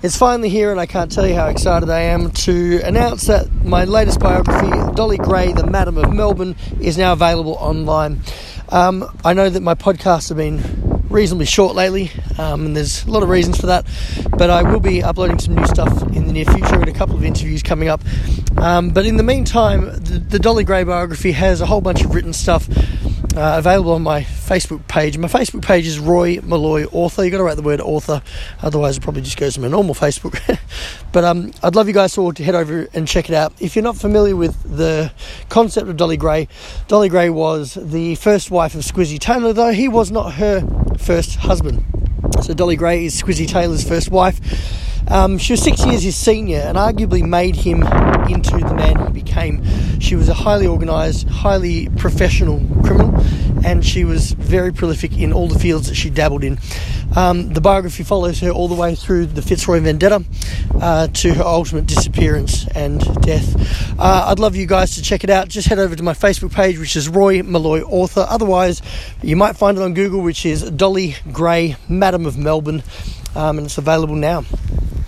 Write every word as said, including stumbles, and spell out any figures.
It's finally here, and I can't tell you how excited I am to announce that my latest biography, Dolly Gray, the Madam of Melbourne, is now available online. Um, I know that my podcasts have been reasonably short lately, um, and there's a lot of reasons for that, but I will be uploading some new stuff in the near future and a couple of interviews coming up. Um, but in the meantime, the, the Dolly Gray biography has a whole bunch of written stuff Uh, available on my Facebook page. My Facebook page is Roy Malloy Author. You've got to write the word author, otherwise it probably just goes to my normal Facebook. But um, I'd love you guys all to head over and check it out. If you're not familiar with the concept of Dolly Gray, Dolly Gray was the first wife of Squizzy Taylor, though he was not her first husband. So Dolly Gray is Squizzy Taylor's first wife. Um, she was six years his senior and arguably made him into the man he became. She was a highly organised, highly professional criminal, and she was very prolific in all the fields that she dabbled in. Um, the biography follows her all the way through the Fitzroy Vendetta uh, to her ultimate disappearance and death. Uh, I'd love you guys to check it out. Just head over to my Facebook page, which is Roy Malloy Author. Otherwise, you might find it on Google, which is Dolly Gray, Madam of Melbourne, um, and it's available now.